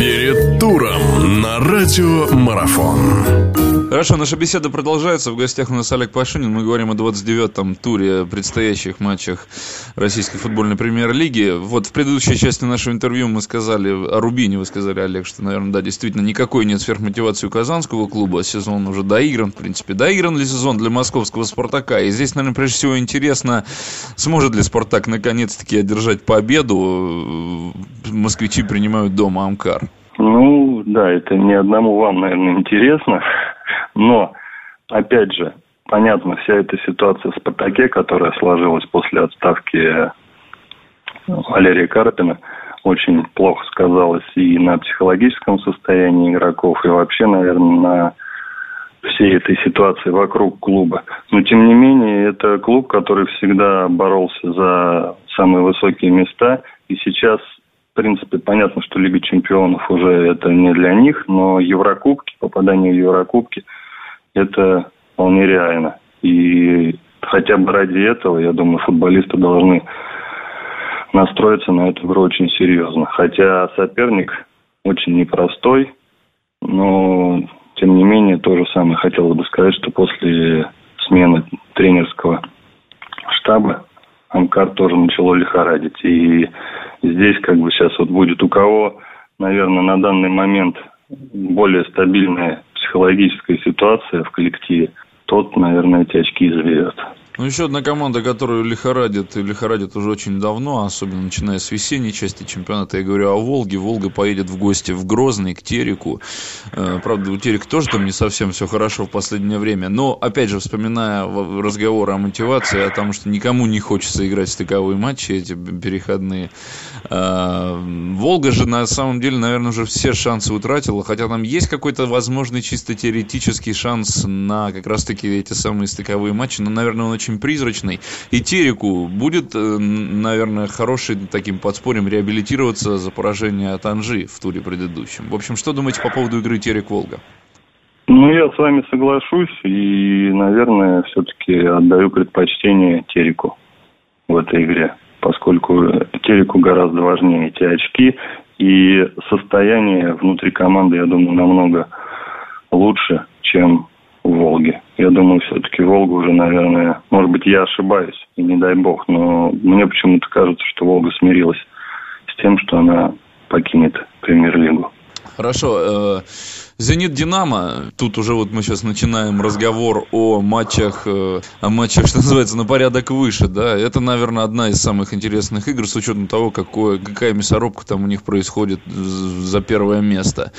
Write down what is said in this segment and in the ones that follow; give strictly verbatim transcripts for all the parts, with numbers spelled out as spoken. Перед туром на Радио Марафон. Хорошо, наша беседа продолжается. В гостях у нас Олег Пашинин. Мы говорим о двадцать девятом туре предстоящих матчах российской футбольной премьер-лиги. Вот в предыдущей части нашего интервью мы сказали о Рубине. Вы сказали, Олег, что, наверное, да, действительно никакой нет сверхмотивации у казанского клуба. Сезон уже доигран, в принципе. Доигран ли сезон для московского «Спартака»? И здесь, наверное, прежде всего интересно, сможет ли «Спартак» наконец-таки одержать победу. Москвичи принимают дома «Амкар». Ну, да, это не одному вам, наверное, интересно. Но, опять же, понятно, вся эта ситуация в «Спартаке», которая сложилась после отставки Валерия Карпина, очень плохо сказалась и на психологическом состоянии игроков, и вообще, наверное, на всей этой ситуации вокруг клуба. Но, тем не менее, это клуб, который всегда боролся за самые высокие места, и сейчас... В принципе, понятно, что Лига чемпионов уже это не для них, но Еврокубки, попадание в Еврокубки, это вполне реально. И хотя бы ради этого, я думаю, футболисты должны настроиться на эту игру очень серьезно. Хотя соперник очень непростой, но, тем не менее, то же самое хотелось бы сказать, что после смены тренерского штаба «Амкар» тоже начало лихорадить. И здесь как бы сейчас вот будет у кого, наверное, на данный момент более стабильная психологическая ситуация в коллективе, тот, наверное, эти очки изведет. Ну, еще одна команда, которую лихорадит, и лихорадит уже очень давно, особенно начиная с весенней части чемпионата, я говорю о «Волге». «Волга» поедет в гости в Грозный, к Тереку. Правда, у «Терека» тоже там не совсем все хорошо в последнее время. Но, опять же, вспоминая разговоры о мотивации, о том, что никому не хочется играть в стыковые матчи, эти переходные. «Волга» же, на самом деле, наверное, уже все шансы утратила, хотя там есть какой-то возможный чисто теоретический шанс на как раз-таки эти самые стыковые матчи, но, наверное, он очень призрачный. И Тереку будет, наверное, хорошим таким подспорьем реабилитироваться за поражение от Анжи в туре предыдущем. В общем, что думаете по поводу игры Терек-Волга? Ну, я с вами соглашусь и, наверное, все-таки отдаю предпочтение Тереку в этой игре, поскольку Тереку гораздо важнее эти очки, и состояние внутри команды, я думаю, намного лучше, чем в «Волге». Я думаю, все-таки «Волга» уже, наверное... Может быть, я ошибаюсь, и не дай бог, но мне почему-то кажется, что «Волга» смирилась с тем, что она покинет премьер-лигу. Хорошо. «Зенит-Динамо». Тут уже вот мы сейчас начинаем разговор о матчах, о матчах, что называется, на порядок выше. Да? Это, наверное, одна из самых интересных игр с учетом того, какое, какая мясорубка там у них происходит за первое место.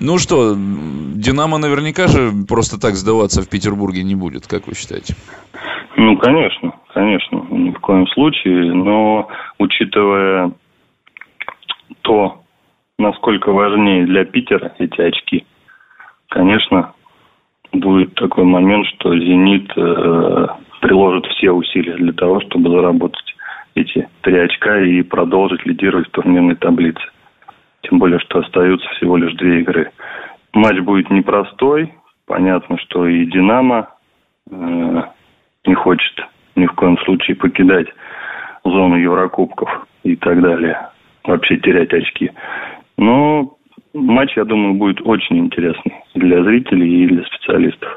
Ну что, «Динамо» наверняка же просто так сдаваться в Петербурге не будет, как вы считаете? Ну, конечно, конечно, ни в коем случае. Но учитывая то, насколько важнее для Питера эти очки, конечно, будет такой момент, что «Зенит» э, приложит все усилия для того, чтобы заработать эти три очка и продолжить лидировать в турнирной таблице. Тем более, что остаются всего лишь две игры. Матч будет непростой. Понятно, что и «Динамо» э, не хочет ни в коем случае покидать зону Еврокубков и так далее. Вообще терять очки. Но матч, я думаю, будет очень интересный для зрителей и для специалистов.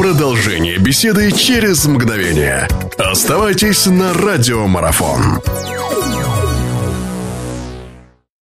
Продолжение беседы через мгновение. Оставайтесь на Радио Марафон.